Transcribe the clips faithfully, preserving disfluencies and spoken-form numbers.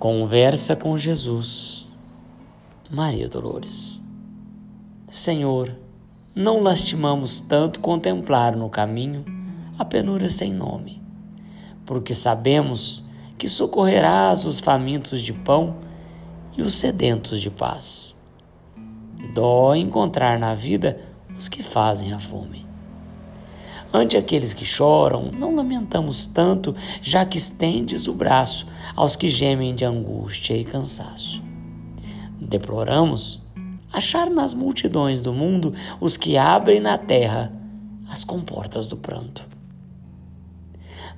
Conversa com Jesus. Maria Dolores. Senhor, não lastimamos tanto contemplar no caminho a penura sem nome, porque sabemos que socorrerás os famintos de pão e os sedentos de paz. Dó encontrar na vida os que fazem a fome. Ante aqueles que choram, não lamentamos tanto, já que estendes o braço aos que gemem de angústia e cansaço. Deploramos achar nas multidões do mundo os que abrem na terra as comportas do pranto.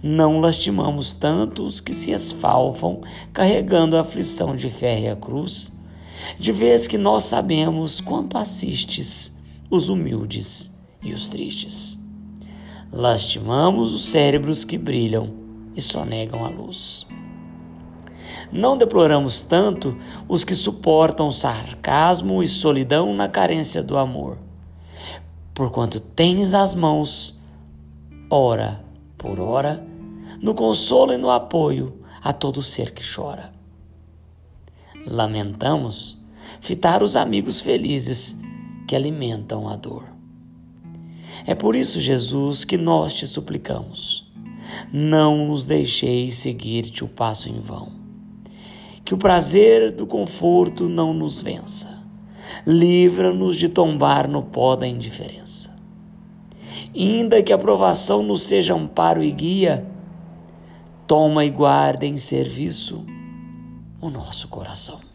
Não lastimamos tanto os que se esfalfam carregando a aflição de férrea cruz, de vez que nós sabemos quanto assistes os humildes e os tristes. Lastimamos os cérebros que brilham e sonegam a luz. Não deploramos tanto os que suportam sarcasmo e solidão na carência do amor, porquanto tens as mãos, ora por ora, no consolo e no apoio a todo ser que chora. Lamentamos fitar os amigos felizes que alimentam a dor. É por isso, Jesus, que nós te suplicamos, não nos deixeis seguir-te o passo em vão. Que o prazer do conforto não nos vença. Livra-nos de tombar no pó da indiferença. Inda que a provação nos seja amparo e guia, toma e guarda em serviço o nosso coração.